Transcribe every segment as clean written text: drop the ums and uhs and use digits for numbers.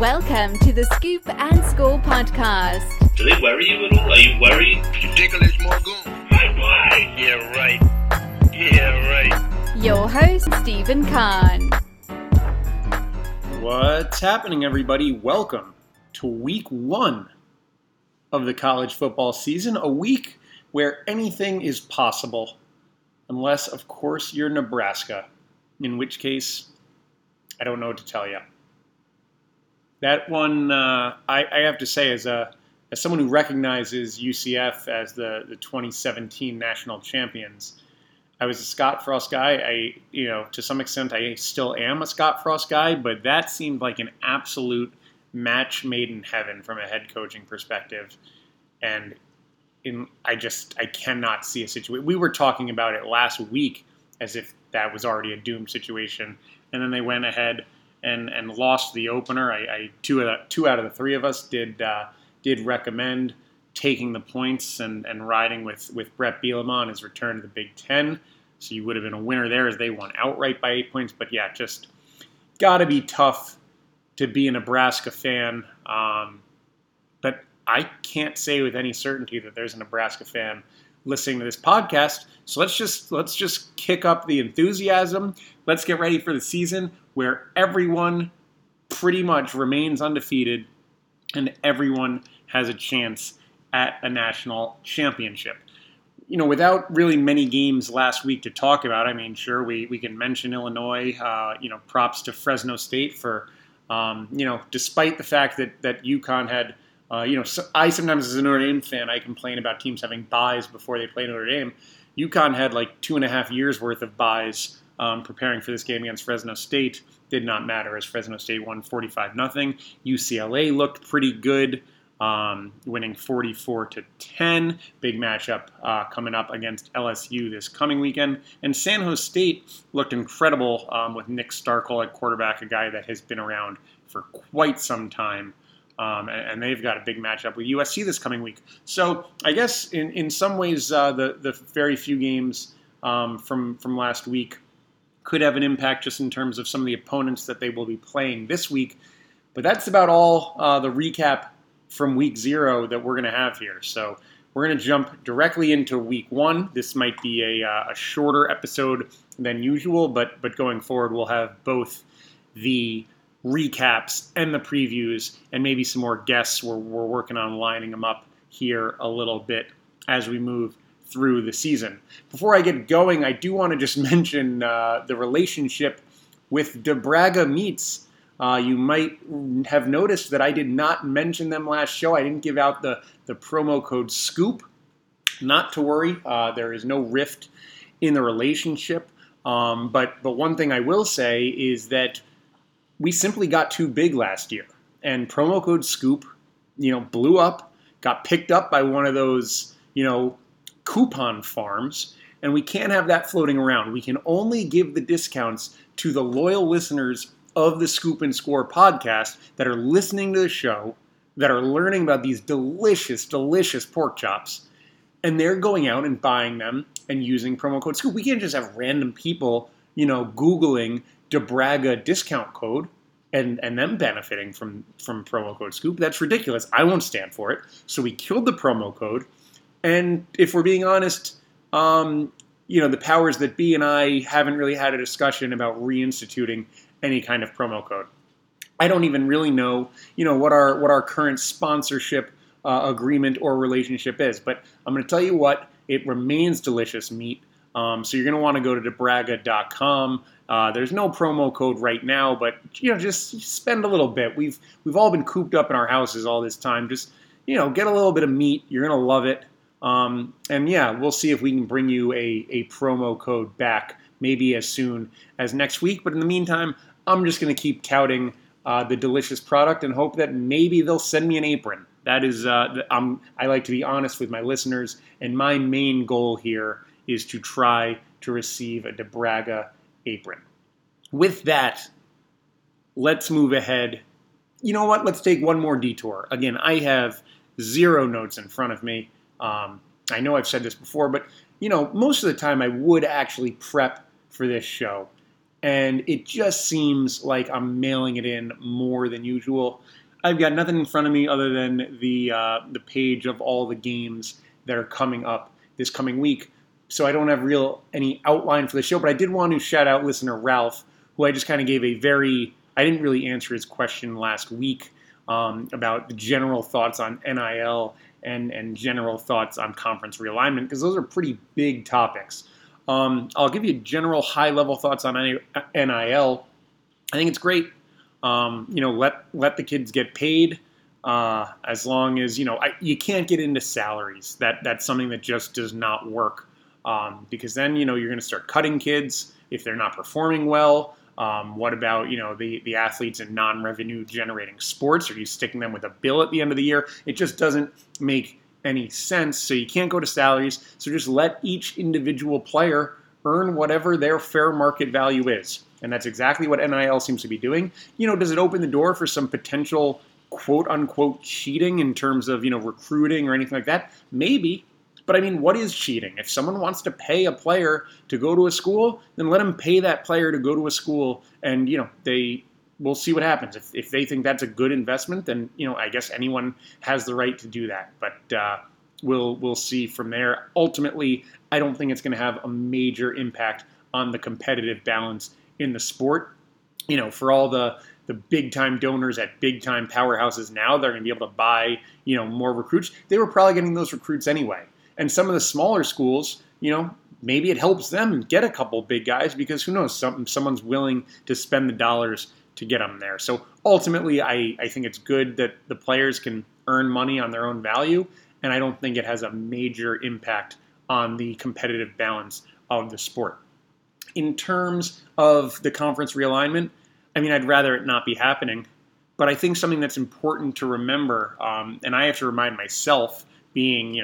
Welcome to the Scoop and Score podcast. Do they worry you at all? Are you worried? Ridiculous Morgan. My boy! Yeah, right. Yeah, right. Your host, Stephen Khan. What's happening, everybody? Welcome to week one of the college football season, a week where anything is possible. Unless, of course, you're Nebraska, in which case, I don't know what to tell you. That one, I have to say, as someone who recognizes UCF as the 2017 national champions, I was a Scott Frost guy. To some extent, I still am a Scott Frost guy, but that seemed like an absolute match made in heaven from a head coaching perspective, and I cannot see a situation. We were talking about it last week as if that was already a doomed situation. And then they went ahead and lost the opener. I two out of the three of us did recommend taking the points and riding with Brett Bielema on his return to the Big Ten. So you would have been a winner there as they won outright by 8 points. But yeah, just got to be tough to be a Nebraska fan. But I can't say with any certainty that there's a Nebraska fan listening to this podcast. So let's just kick up the enthusiasm. Let's get ready for the season where everyone pretty much remains undefeated and everyone has a chance at a national championship. You know, without really many games last week to talk about, I mean, sure, we can mention Illinois, props to Fresno State for, despite the fact that UConn had so I sometimes, as a Notre Dame fan, I complain about teams having buys before they play Notre Dame. UConn had like 2.5 years worth of buys preparing for this game against Fresno State. Did not matter as Fresno State won 45-0. UCLA looked pretty good, winning 44-10. Big matchup coming up against LSU this coming weekend. And San Jose State looked incredible with Nick Starkel at quarterback, a guy that has been around for quite some time. And they've got a big matchup with USC this coming week. So I guess in some ways the very few games from last week could have an impact just in terms of some of the opponents that they will be playing this week. But that's about all the recap from week zero that we're going to have here. So we're going to jump directly into week one. This might be a shorter episode than usual, but going forward we'll have both the recaps and the previews and maybe some more guests. We're working on lining them up here a little bit as we move through the season. Before I get going, I do want to just mention the relationship with DeBraga Meats. You might have noticed that I did not mention them last show. I didn't give out the promo code SCOOP. Not to worry, there is no rift in the relationship. But one thing I will say is that we simply got too big last year, and promo code SCOOP, blew up, got picked up by one of those, coupon farms, and we can't have that floating around. We can only give the discounts to the loyal listeners of the Scoop and Score podcast that are listening to the show, that are learning about these delicious, delicious pork chops, and they're going out and buying them and using promo code SCOOP. We can't just have random people, Googling DeBraga discount code and them benefiting from promo code SCOOP. That's ridiculous. I won't stand for it. So we killed the promo code. And if we're being honest, the powers that be and I haven't really had a discussion about reinstituting any kind of promo code. I don't even really know, what our current sponsorship agreement or relationship is. But I'm going to tell you what, it remains delicious meat. So you're going to want to go to debraga.com. There's no promo code right now, but just spend a little bit. We've all been cooped up in our houses all this time. Just get a little bit of meat. You're going to love it. And yeah, we'll see if we can bring you a promo code back maybe as soon as next week. But in the meantime, I'm just going to keep touting the delicious product and hope that maybe they'll send me an apron. That is, I like to be honest with my listeners, and my main goal here is to try to receive a DeBraga apron. With that, let's move ahead. You know what? Let's take one more detour. Again, I have zero notes in front of me. I know I've said this before, but most of the time I would actually prep for this show. and it just seems like I'm mailing it in more than usual. I've got nothing in front of me other than the page of all the games that are coming up this coming week, so I don't have any outline for the show, but I did want to shout out listener Ralph, who I just kind of gave I didn't really answer his question last week about the general thoughts on NIL and general thoughts on conference realignment, because those are pretty big topics. I'll give you general high-level thoughts on NIL. I think it's great. Let the kids get paid as long as, you can't get into salaries. That's something that just does not work because then, you're going to start cutting kids if they're not performing well. What about, the athletes in non-revenue generating sports? Are you sticking them with a bill at the end of the year? It just doesn't make any sense. So you can't go to salaries. So just let each individual player earn whatever their fair market value is. And that's exactly what NIL seems to be doing. Does it open the door for some potential quote-unquote cheating in terms of, recruiting or anything like that? Maybe. But, what is cheating? If someone wants to pay a player to go to a school, then let them pay that player to go to a school, and, we'll see what happens. If they think that's a good investment, then, I guess anyone has the right to do that. But we'll see from there. Ultimately, I don't think it's going to have a major impact on the competitive balance in the sport. For all the big-time donors at big-time powerhouses now, they're going to be able to buy, more recruits. They were probably getting those recruits anyway. And some of the smaller schools, maybe it helps them get a couple big guys because who knows, someone's willing to spend the dollars to get them there. So ultimately, I think it's good that the players can earn money on their own value, and I don't think it has a major impact on the competitive balance of the sport. In terms of the conference realignment, I'd rather it not be happening, but I think something that's important to remember, and I have to remind myself being,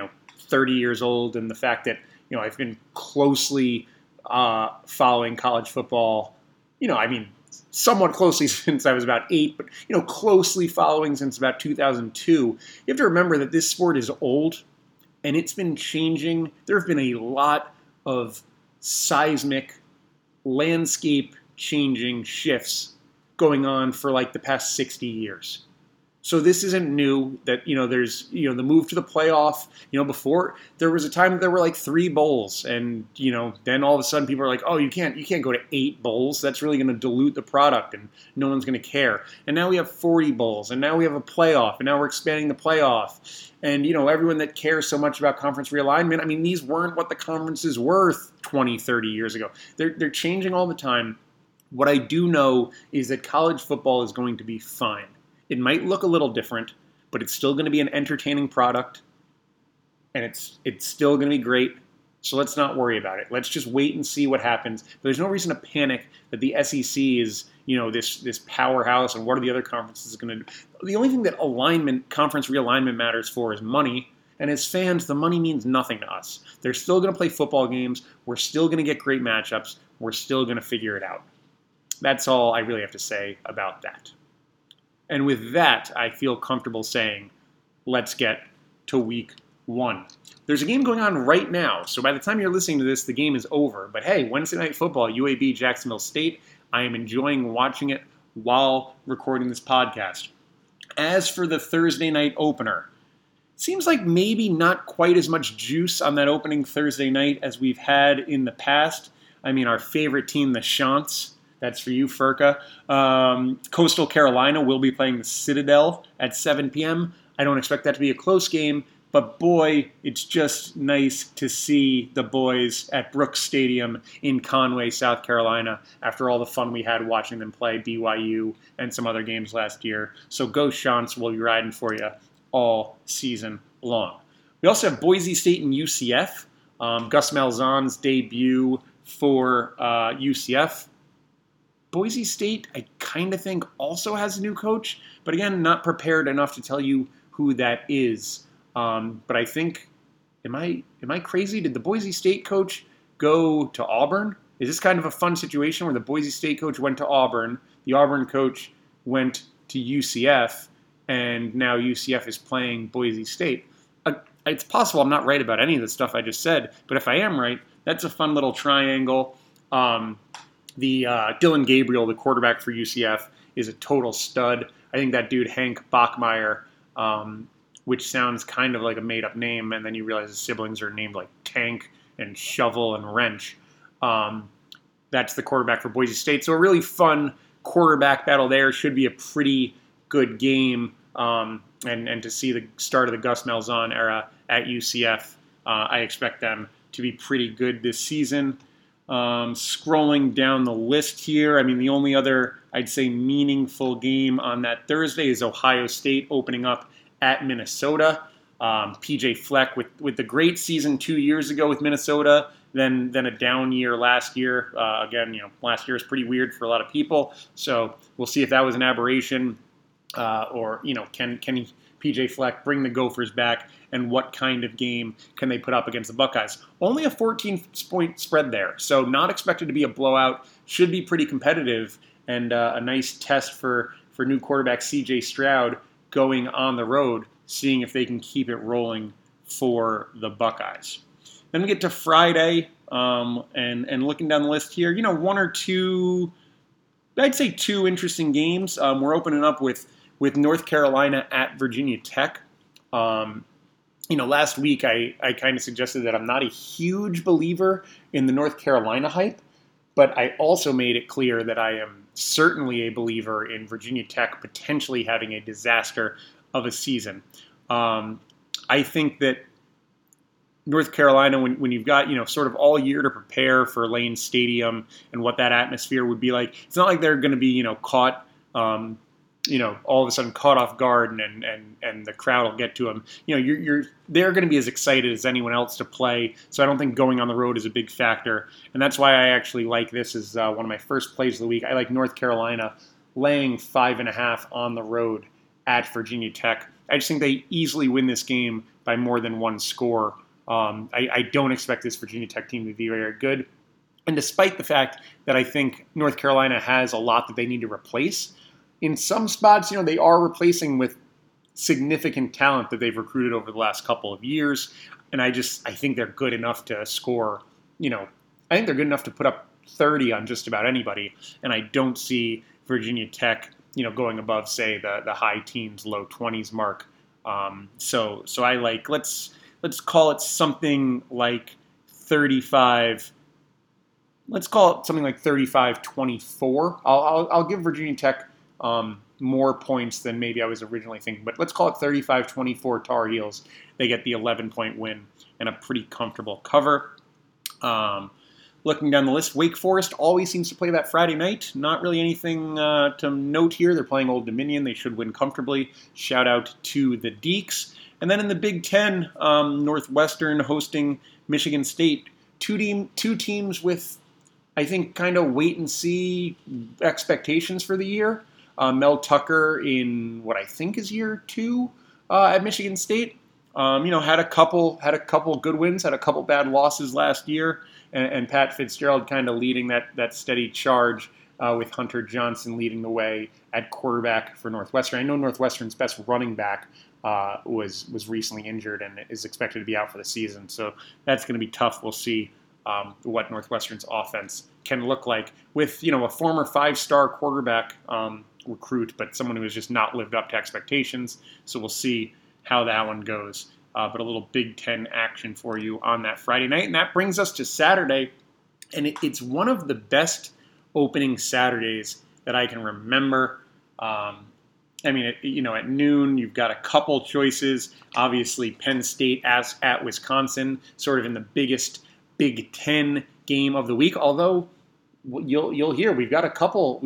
30 years old and the fact that, I've been closely following college football, somewhat closely since I was about 8, but, closely following since about 2002. You have to remember that this sport is old and it's been changing. There have been a lot of seismic landscape changing shifts going on for like the past 60 years. So this isn't new that, there's, the move to the playoff, before there was a time that there were like 3 bowls and, then all of a sudden people are like, oh, you can't go to 8 bowls. That's really going to dilute the product and no one's going to care. And now we have 40 bowls and now we have a playoff and now we're expanding the playoff. And, everyone that cares so much about conference realignment, these weren't what the conferences were 20, 30 years ago. They're changing all the time. What I do know is that college football is going to be fine. It might look a little different, but it's still going to be an entertaining product, and it's still going to be great. So let's not worry about it. Let's just wait and see what happens. There's no reason to panic that the SEC is, this powerhouse, and what are the other conferences going to do? The only thing that conference realignment matters for is money. And as fans, the money means nothing to us. They're still going to play football games. We're still going to get great matchups. We're still going to figure it out. That's all I really have to say about that. And with that, I feel comfortable saying, let's get to week 1. There's a game going on right now, so by the time you're listening to this, the game is over. But hey, Wednesday Night Football, UAB Jacksonville State, I am enjoying watching it while recording this podcast. As for the Thursday night opener, it seems like maybe not quite as much juice on that opening Thursday night as we've had in the past. Our favorite team, the Shants. That's for you, FERCA. Coastal Carolina will be playing the Citadel at 7 p.m. I don't expect that to be a close game, but boy, it's just nice to see the boys at Brooks Stadium in Conway, South Carolina, after all the fun we had watching them play BYU and some other games last year. So go Shants, we'll be riding for you all season long. We also have Boise State and UCF, Gus Malzahn's debut for UCF. Boise State, I kind of think, also has a new coach, but again, not prepared enough to tell you who that is. But I think, am I crazy? Did the Boise State coach go to Auburn? Is this kind of a fun situation where the Boise State coach went to Auburn, the Auburn coach went to UCF, and now UCF is playing Boise State? It's possible I'm not right about any of the stuff I just said, but if I am right, that's a fun little triangle. the Dillon Gabriel, the quarterback for UCF, is a total stud. I think that dude, Hank Bachmeier, which sounds kind of like a made-up name, and then you realize his siblings are named like Tank and Shovel and Wrench. That's the quarterback for Boise State. So a really fun quarterback battle there. Should be a pretty good game. And to see the start of the Gus Malzahn era at UCF, I expect them to be pretty good this season. Scrolling down the list here, I mean, the only other, I'd say, meaningful game on that Thursday is Ohio State opening up at Minnesota. PJ Fleck with the great season 2 years ago with Minnesota, then a down year last year. Again, you know, last year was pretty weird for a lot of people. So we'll see if that was an aberration, or, you know, can PJ Fleck bring the Gophers back, and what kind of game can they put up against the Buckeyes? Only a 14-point spread there, so not expected to be a blowout. Should be pretty competitive, and a nice test for new quarterback C.J. Stroud going on the road, seeing if they can keep it rolling for the Buckeyes. Then we get to Friday, and looking down the list here, you know, one or two, I'd say two interesting games. We're opening up with North Carolina at Virginia Tech. You know, last week I kind of suggested that I'm not a huge believer in the North Carolina hype, but I also made it clear that I am certainly a believer in Virginia Tech potentially having a disaster of a season. I think that North Carolina, when you've got, you know, sort of all year to prepare for Lane Stadium and what that atmosphere would be like, it's not like they're going to be, you know, caught, you know, all of a sudden caught off guard and the crowd will get to them. You know, they're going to be as excited as anyone else to play. So I don't think going on the road is a big factor. And that's why I actually like this as one of my first plays of the week. I like North Carolina laying 5.5 on the road at Virginia Tech. I just think they easily win this game by more than one score. I don't expect this Virginia Tech team to be very good. And despite the fact that I think North Carolina has a lot that they need to replace, in some spots, you know, they are replacing with significant talent that they've recruited over the last couple of years. And I think they're good enough to score, you know, I think they're good enough to put up 30 on just about anybody. And I don't see Virginia Tech, you know, going above, say, the high teens, low 20s mark. So I like, let's call it something like 35. Let's call it something like 35-24. I'll give Virginia Tech more points than maybe I was originally thinking, but let's call it 35-24 Tar Heels. They get the 11-point win and a pretty comfortable cover. Looking down the list, Wake Forest always seems to play that Friday night. Not really anything to note here. They're playing Old Dominion. They should win comfortably. Shout out to the Deeks. And then in the Big Ten, Northwestern hosting Michigan State. Two teams with, I think, kind of wait-and-see expectations for the year. Mel Tucker in what I think is year two at Michigan State. You know, had a couple good wins, had a couple bad losses last year, and Pat Fitzgerald kind of leading that steady charge with Hunter Johnson leading the way at quarterback for Northwestern. I know Northwestern's best running back was recently injured and is expected to be out for the season, so that's going to be tough. We'll see what Northwestern's offense can look like with, you know, a former five-star quarterback recruit, but someone who has just not lived up to expectations. So we'll see how that one goes. But a little Big Ten action for you on that Friday night. And that brings us to Saturday. And it's one of the best opening Saturdays that I can remember. I mean, you know, at noon, you've got a couple choices. Obviously, Penn State at Wisconsin, sort of in the biggest Big Ten game of the week. Although you'll hear we've got a couple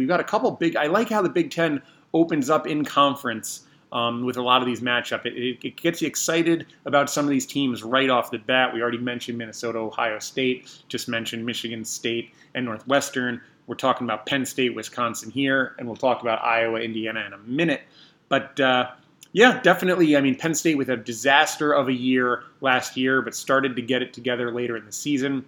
big. I like how the Big Ten opens up in conference with a lot of these matchups. It gets you excited about some of these teams right off the bat. We already mentioned Minnesota, Ohio State. Just mentioned Michigan State and Northwestern. We're talking about Penn State, Wisconsin here, and we'll talk about Iowa, Indiana in a minute. But yeah, definitely. I mean, Penn State with a disaster of a year last year, but started to get it together later in the season.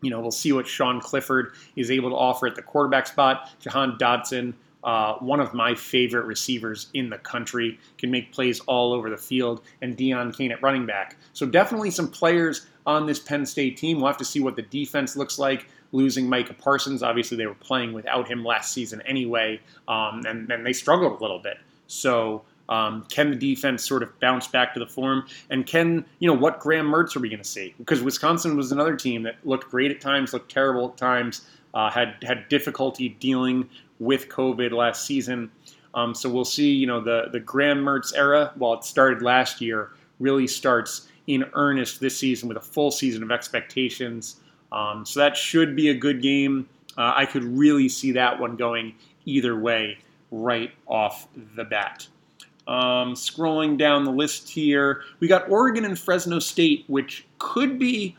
You know, we'll see what Sean Clifford is able to offer at the quarterback spot. Jahan Dodson, one of my favorite receivers in the country, can make plays all over the field, and Deion Kane at running back. So definitely some players on this Penn State team. We'll have to see what the defense looks like. losing Micah Parsons. Obviously, they were playing without him last season anyway, and they struggled a little bit. So can the defense sort of bounce back to the form? And can, you know, what Graham Mertz are we going to see? Because Wisconsin was another team that looked great at times, looked terrible at times, had difficulty dealing with COVID last season. So we'll see, you know, the Graham Mertz era, while it started last year, really starts in earnest this season with a full season of expectations. So that should be a good game. I could really see that one going either way right off the bat. Scrolling down the list here, we got Oregon and Fresno State, which could be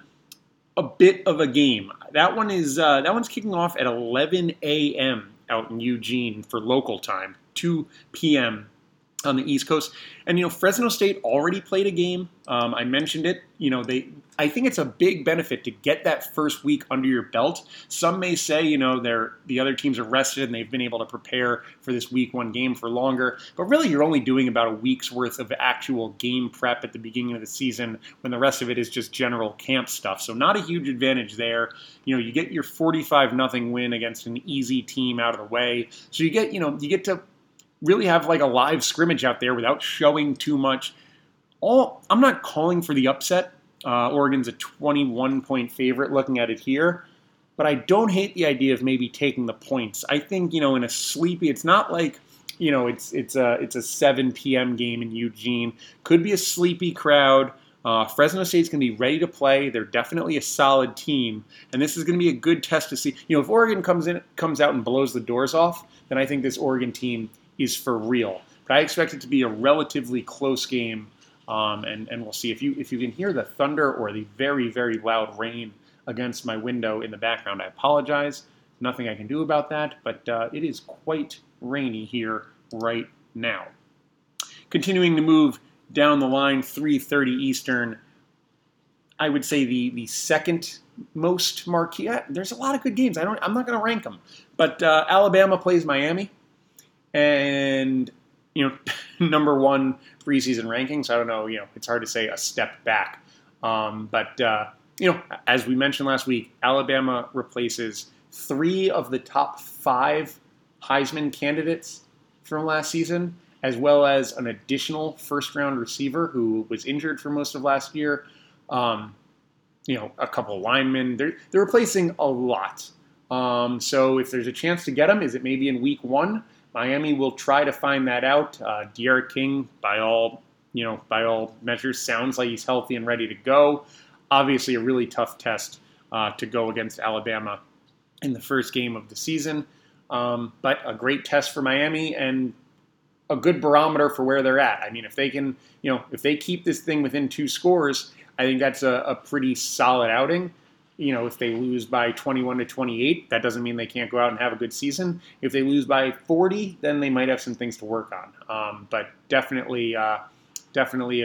a bit of a game. That one is that one's kicking off at 11 a.m. out in Eugene for local time, 2 p.m. on the East Coast. And, you know, Fresno State already played a game. I mentioned it. You know, I think it's a big benefit to get that first week under your belt. Some may say, you know, the other teams are rested and they've been able to prepare for this week one game for longer. But really, you're only doing about a week's worth of actual game prep at the beginning of the season when the rest of it is just general camp stuff. So not a huge advantage there. You know, you get your 45-0 win against an easy team out of the way. So you get, you know, you get to really have like a live scrimmage out there without showing too much. I'm not calling for the upset. Oregon's a 21-point favorite looking at it here. But I don't hate the idea of maybe taking the points. I think, you know, in a sleepy, it's not like, you know, it's a 7 p.m. game in Eugene. Could be a sleepy crowd. Fresno State's going to be ready to play. They're definitely a solid team. And this is going to be a good test to see. You know, if Oregon comes out and blows the doors off, then I think this Oregon team is for real. But I expect it to be a relatively close game, and we'll see. If you can hear the thunder or the very, very loud rain against my window in the background, I apologize. Nothing I can do about that, but it is quite rainy here right now. Continuing to move down the line, 3:30 Eastern, I would say the second most marquee. There's a lot of good games. I'm not going to rank them. But Alabama plays Miami. And, you know, number one preseason rankings, I don't know, you know, it's hard to say a step back. But, you know, as we mentioned last week, Alabama replaces three of the top five Heisman candidates from last season, as well as an additional first-round receiver who was injured for most of last year. You know, a couple of linemen. They're replacing a lot. So if there's a chance to get them, is it maybe in week one? Miami will try to find that out. D'Eriq King, by all measures, sounds like he's healthy and ready to go. Obviously, a really tough test to go against Alabama in the first game of the season, but a great test for Miami and a good barometer for where they're at. I mean, if they can, you know, if they keep this thing within 2 scores, I think that's a pretty solid outing. You know, if they lose by 21-28, that doesn't mean they can't go out and have a good season. If they lose by 40, then they might have some things to work on. But definitely a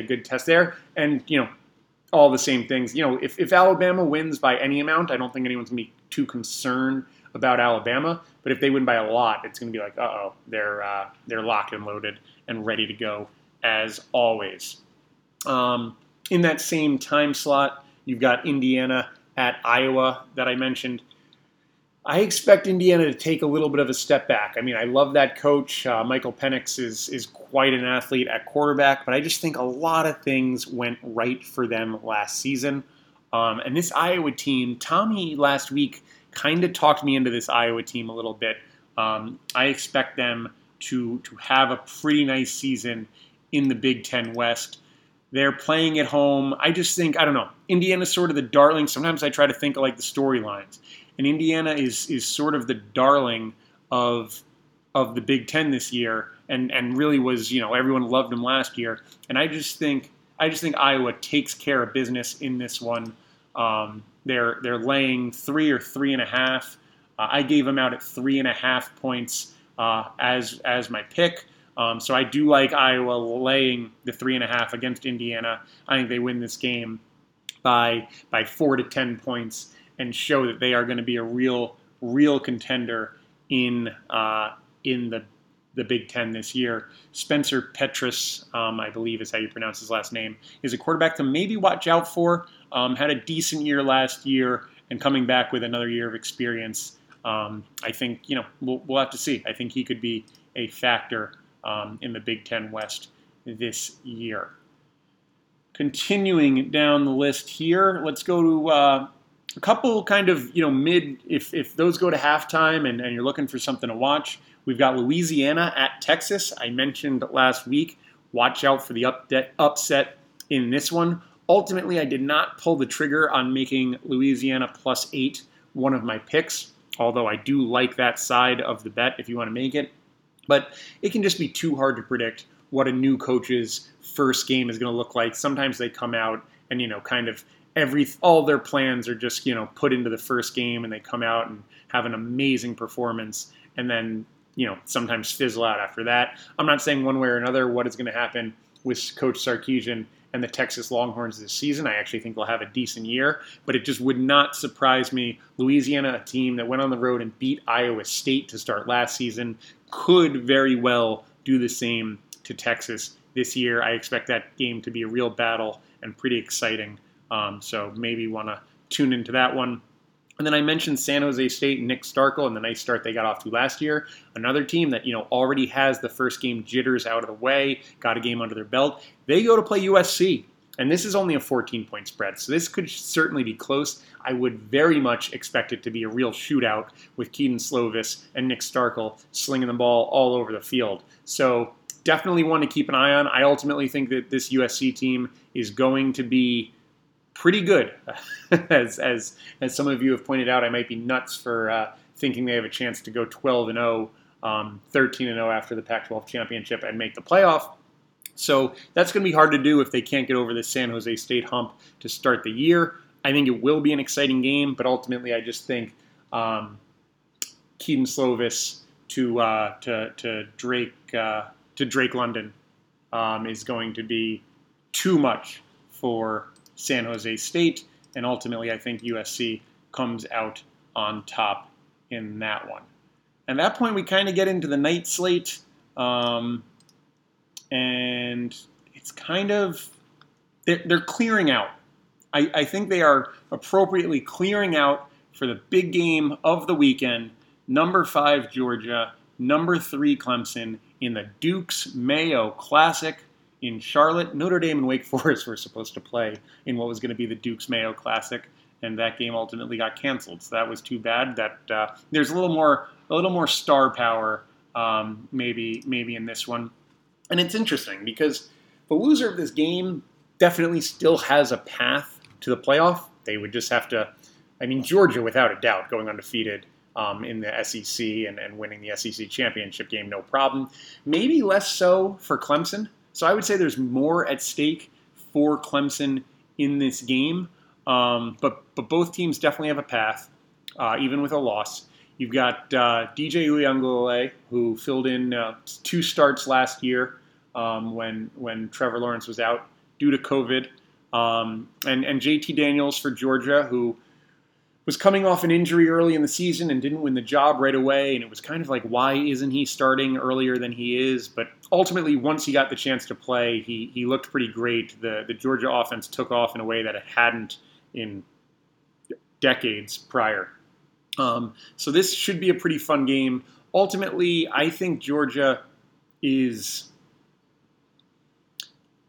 good test there. And, you know, all the same things. You know, if Alabama wins by any amount, I don't think anyone's going to be too concerned about Alabama. But if they win by a lot, it's going to be like, uh-oh, they're locked and loaded and ready to go as always. In that same time slot, you've got Indiana at Iowa that I mentioned. I expect Indiana to take a little bit of a step back. I mean, I love that coach. Michael Penix is quite an athlete at quarterback, but I just think a lot of things went right for them last season. And this Iowa team, Tommy last week kind of talked me into this Iowa team a little bit. I expect them to have a pretty nice season in the Big Ten West. They're playing at home. I just think, I don't know, Indiana's sort of the darling. Sometimes I try to think of like the storylines. And Indiana is sort of the darling of the Big Ten this year and really was, you know, everyone loved him last year. And I just think Iowa takes care of business in this one. They're laying 3 or 3.5. I gave them out at 3.5 points as my pick. So I do like Iowa laying the 3.5 against Indiana. I think they win this game by 4 to 10 points and show that they are going to be a real contender in the Big Ten this year. Spencer Petrus, I believe is how you pronounce his last name, is a quarterback to maybe watch out for. Had a decent year last year and coming back with another year of experience, I think, you know, we'll have to see. I think he could be a factor in the Big Ten West this year. Continuing down the list here, let's go to a couple kind of, you know, mid, if those go to halftime and you're looking for something to watch, we've got Louisiana at Texas. I mentioned last week, watch out for the upset in this one. Ultimately, I did not pull the trigger on making Louisiana +8 one of my picks, although I do like that side of the bet if you want to make it. But it can just be too hard to predict what a new coach's first game is going to look like. Sometimes they come out and, you know, kind of all their plans are just, you know, put into the first game, and they come out and have an amazing performance and then, you know, sometimes fizzle out after that. I'm not saying one way or another what is going to happen with Coach Sarkisian and the Texas Longhorns this season. I actually think they'll have a decent year, but it just would not surprise me. Louisiana, a team that went on the road and beat Iowa State to start last season, could very well do the same to Texas this year. I expect that game to be a real battle and pretty exciting, so maybe want to tune into that one. And then I mentioned San Jose State and Nick Starkel and the nice start they got off to last year. Another team that, you know, already has the first game jitters out of the way, got a game under their belt. They go to play USC, and this is only a 14-point spread, so this could certainly be close. I would very much expect it to be a real shootout with Keaton Slovis and Nick Starkel slinging the ball all over the field. So definitely one to keep an eye on. I ultimately think that this USC team is going to be pretty good. As some of you have pointed out, I might be nuts for thinking they have a chance to go 12-0, 13-0 after the Pac-12 championship and make the playoff. So that's going to be hard to do if they can't get over this San Jose State hump to start the year. I think it will be an exciting game, but ultimately I just think Keaton Slovis to Drake London is going to be too much for San Jose State, and ultimately I think USC comes out on top in that one. At that point, we kind of get into the night slate, and it's kind of, they're clearing out. I think they are appropriately clearing out for the big game of the weekend, number 5 Georgia, number 3 Clemson, in the Dukes Mayo Classic in Charlotte. Notre Dame and Wake Forest were supposed to play in what was going to be the Dukes Mayo Classic, and that game ultimately got canceled. So that was too bad. That there's a little more star power maybe in this one, and it's interesting because the loser of this game definitely still has a path to the playoff. They would just have to, I mean, Georgia without a doubt going undefeated in the SEC and winning the SEC championship game, no problem. Maybe less so for Clemson. So I would say there's more at stake for Clemson in this game. But both teams definitely have a path, even with a loss. You've got D.J. Uiagalelei, who filled in 2 starts last year when Trevor Lawrence was out due to COVID. And JT Daniels for Georgia, who was coming off an injury early in the season and didn't win the job right away, and it was kind of like, why isn't he starting earlier than he is? But ultimately, once he got the chance to play, he looked pretty great. The Georgia offense took off in a way that it hadn't in decades prior. So this should be a pretty fun game. Ultimately, I think Georgia is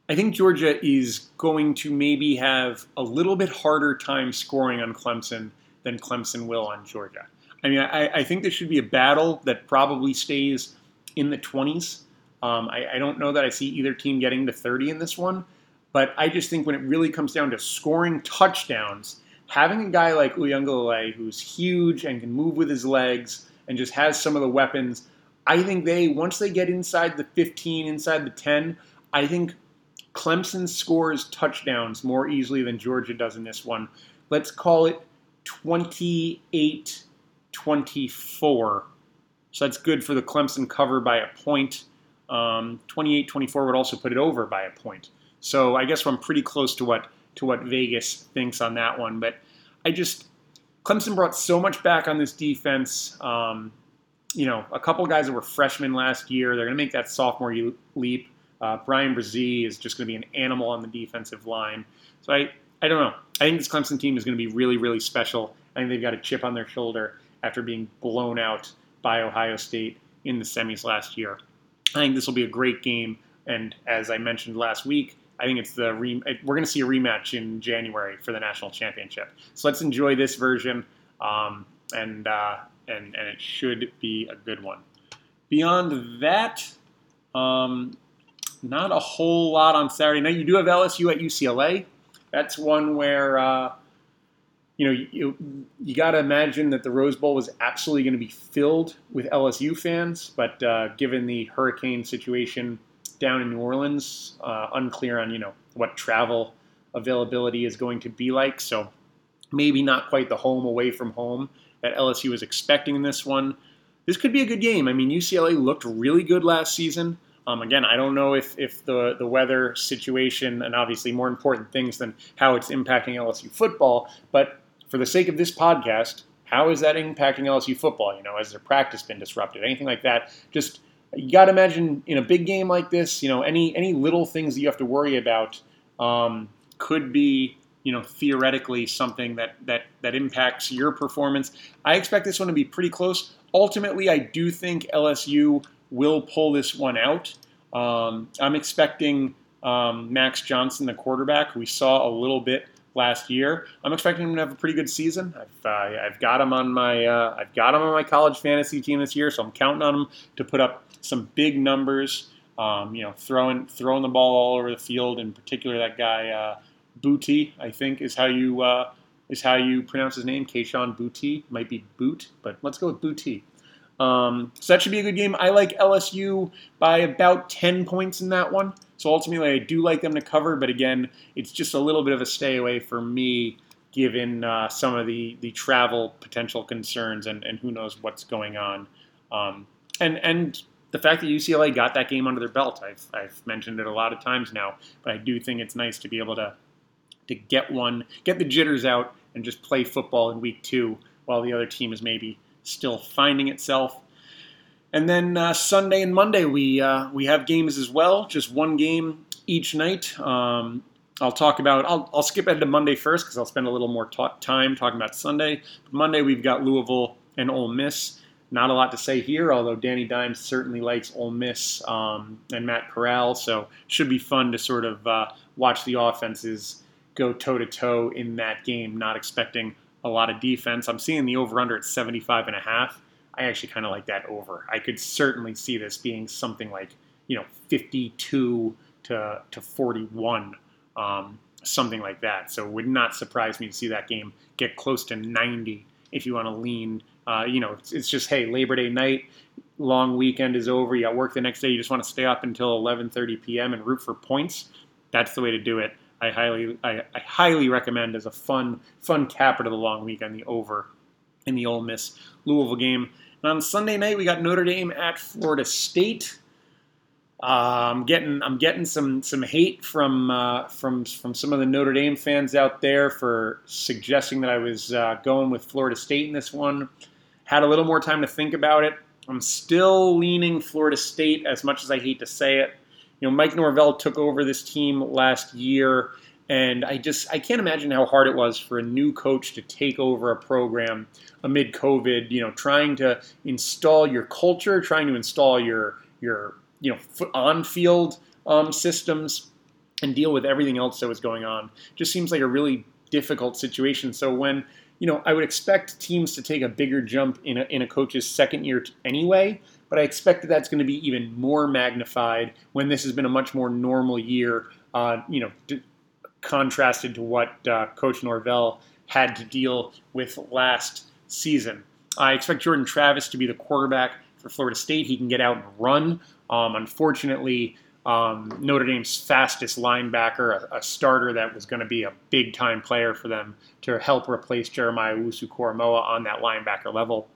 going to maybe have a little bit harder time scoring on Clemson than Clemson will on Georgia. I mean, I think this should be a battle that probably stays in the 20s. I don't know that I see either team getting to 30 in this one, but I just think when it really comes down to scoring touchdowns, having a guy like Uiagalelei, who's huge and can move with his legs and just has some of the weapons, I think once they get inside the 15, inside the 10, I think Clemson scores touchdowns more easily than Georgia does in this one. Let's call it 28-24. So that's good for the Clemson cover by a point. 28-24 would also put it over by a point. So I guess I'm pretty close to what Vegas thinks on that one. But Clemson brought so much back on this defense. You know, a couple guys that were freshmen last year, they're going to make that sophomore leap. Brian Brzee is just going to be an animal on the defensive line. So I don't know. I think this Clemson team is going to be really, really special, I think they've got a chip on their shoulder after being blown out by Ohio State in the semis last year. I think this will be a great game, and as I mentioned last week, I think it's we're going to see a rematch in January for the national championship. So let's enjoy this version, and it should be a good one. Beyond that, not a whole lot on Saturday night. You do have LSU at UCLA. That's one where you got to imagine that the Rose Bowl was absolutely going to be filled with LSU fans, but given the hurricane situation down in New Orleans, unclear on what travel availability is going to be like. So maybe not quite the home away from home that LSU was expecting in this one. This could be a good game. I mean, UCLA looked really good last season. Again, I don't know if the weather situation, and obviously more important things than how it's impacting LSU football, but for the sake of this podcast, how is that impacting LSU football? Has their practice been disrupted? Anything like that? Just, you got to imagine in a big game like this, any little things that you have to worry about could be, theoretically something that impacts your performance. I expect this one to be pretty close. Ultimately, I do think LSU will pull this one out. I'm expecting Max Johnson, the quarterback, who we saw a little bit last year. I'm expecting him to have a pretty good season. I've got him on my college fantasy team this year, so I'm counting on him to put up some big numbers. Throwing the ball all over the field. In particular, that guy Booty, I think, is how you pronounce his name. Keishon Booty, might be Boot, but let's go with Booty. So that should be a good game. I like LSU by about 10 points in that one. So ultimately, I do like them to cover. But again, it's just a little bit of a stay away for me, given some of the travel potential concerns and who knows what's going on. And the fact that UCLA got that game under their belt, I've mentioned it a lot of times now. But I do think it's nice to be able to get the jitters out, and just play football in week two while the other team is maybe still finding itself. And then Sunday and Monday we have games as well, just one game each night. I'll skip ahead to Monday first because I'll spend a little more time talking about Sunday. But Monday we've got Louisville and Ole Miss. Not a lot to say here, although Danny Dimes certainly likes Ole Miss and Matt Corral, so it should be fun to sort of watch the offenses go toe-to-toe in that game, not expecting a lot of defense. I'm seeing the over-under at 75.5. I actually kind of like that over. I could certainly see this being something like, 52 to 41, something like that. So it would not surprise me to see that game get close to 90 if you want to lean. It's just, hey, Labor Day night, long weekend is over. You got work the next day. You just want to stay up until 11:30 p.m. and root for points. That's the way to do it. I highly recommend as a fun capper to the long weekend, the over in the Ole Miss Louisville game. And on Sunday night we got Notre Dame at Florida State. I'm getting some hate from some of the Notre Dame fans out there for suggesting that I was going with Florida State in this one. Had a little more time to think about it. I'm still leaning Florida State, as much as I hate to say it. Mike Norvell took over this team last year, and I can't imagine how hard it was for a new coach to take over a program amid COVID, trying to install your culture, trying to install your on-field systems and deal with everything else that was going on. Just seems like a really difficult situation. So when, I would expect teams to take a bigger jump in a coach's second year anyway, but I expect that's going to be even more magnified when this has been a much more normal year, contrasted to what Coach Norvell had to deal with last season. I expect Jordan Travis to be the quarterback for Florida State. He can get out and run. Unfortunately, Notre Dame's fastest linebacker, a starter that was going to be a big-time player for them to help replace Jeremiah Usu-Koromoa on that linebacker level,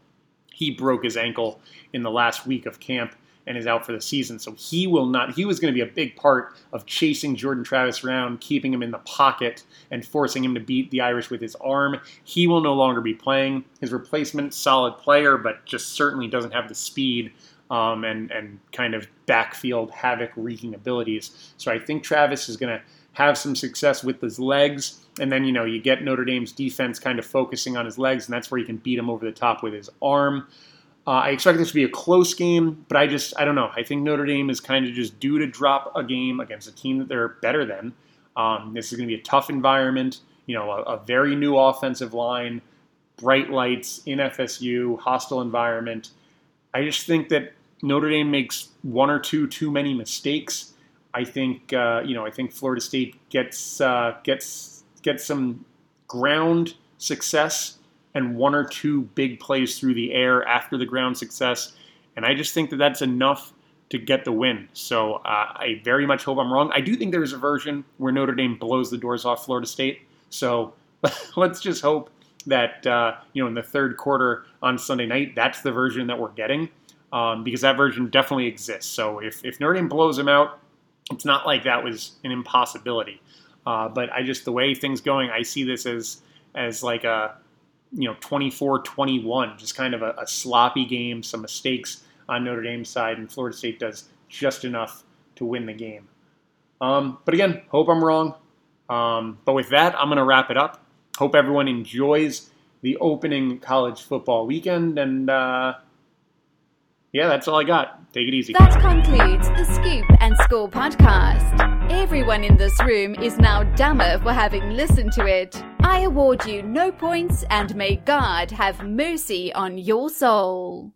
he broke his ankle in the last week of camp and is out for the season. So he was going to be a big part of chasing Jordan Travis around, keeping him in the pocket and forcing him to beat the Irish with his arm. He will no longer be playing. His replacement, solid player, but just certainly doesn't have the speed and kind of backfield havoc wreaking abilities. So I think Travis is going to have some success with his legs. And then, you know, you get Notre Dame's defense kind of focusing on his legs, and that's where he can beat him over the top with his arm. I expect this to be a close game, but I don't know. I think Notre Dame is kind of just due to drop a game against a team that they're better than. This is going to be a tough environment, you know, a very new offensive line, bright lights in FSU, hostile environment. I just think that Notre Dame makes one or two too many mistakes. I think, I think Florida State gets some ground success and one or two big plays through the air after the ground success. And I just think that that's enough to get the win. So I very much hope I'm wrong. I do think there's a version where Notre Dame blows the doors off Florida State. So let's just hope that, in the third quarter on Sunday night, that's the version that we're getting, because that version definitely exists. So if Notre Dame blows them out, it's not like that was an impossibility. But the way things going, I see this as like a, 24-21, just kind of a sloppy game, some mistakes on Notre Dame's side, and Florida State does just enough to win the game. But again, hope I'm wrong. But with that, I'm going to wrap it up. Hope everyone enjoys the opening college football weekend, and that's all I got. Take it easy. That concludes the Scoop and Score podcast. Everyone in this room is now dumber for having listened to it. I award you no points, and may God have mercy on your soul.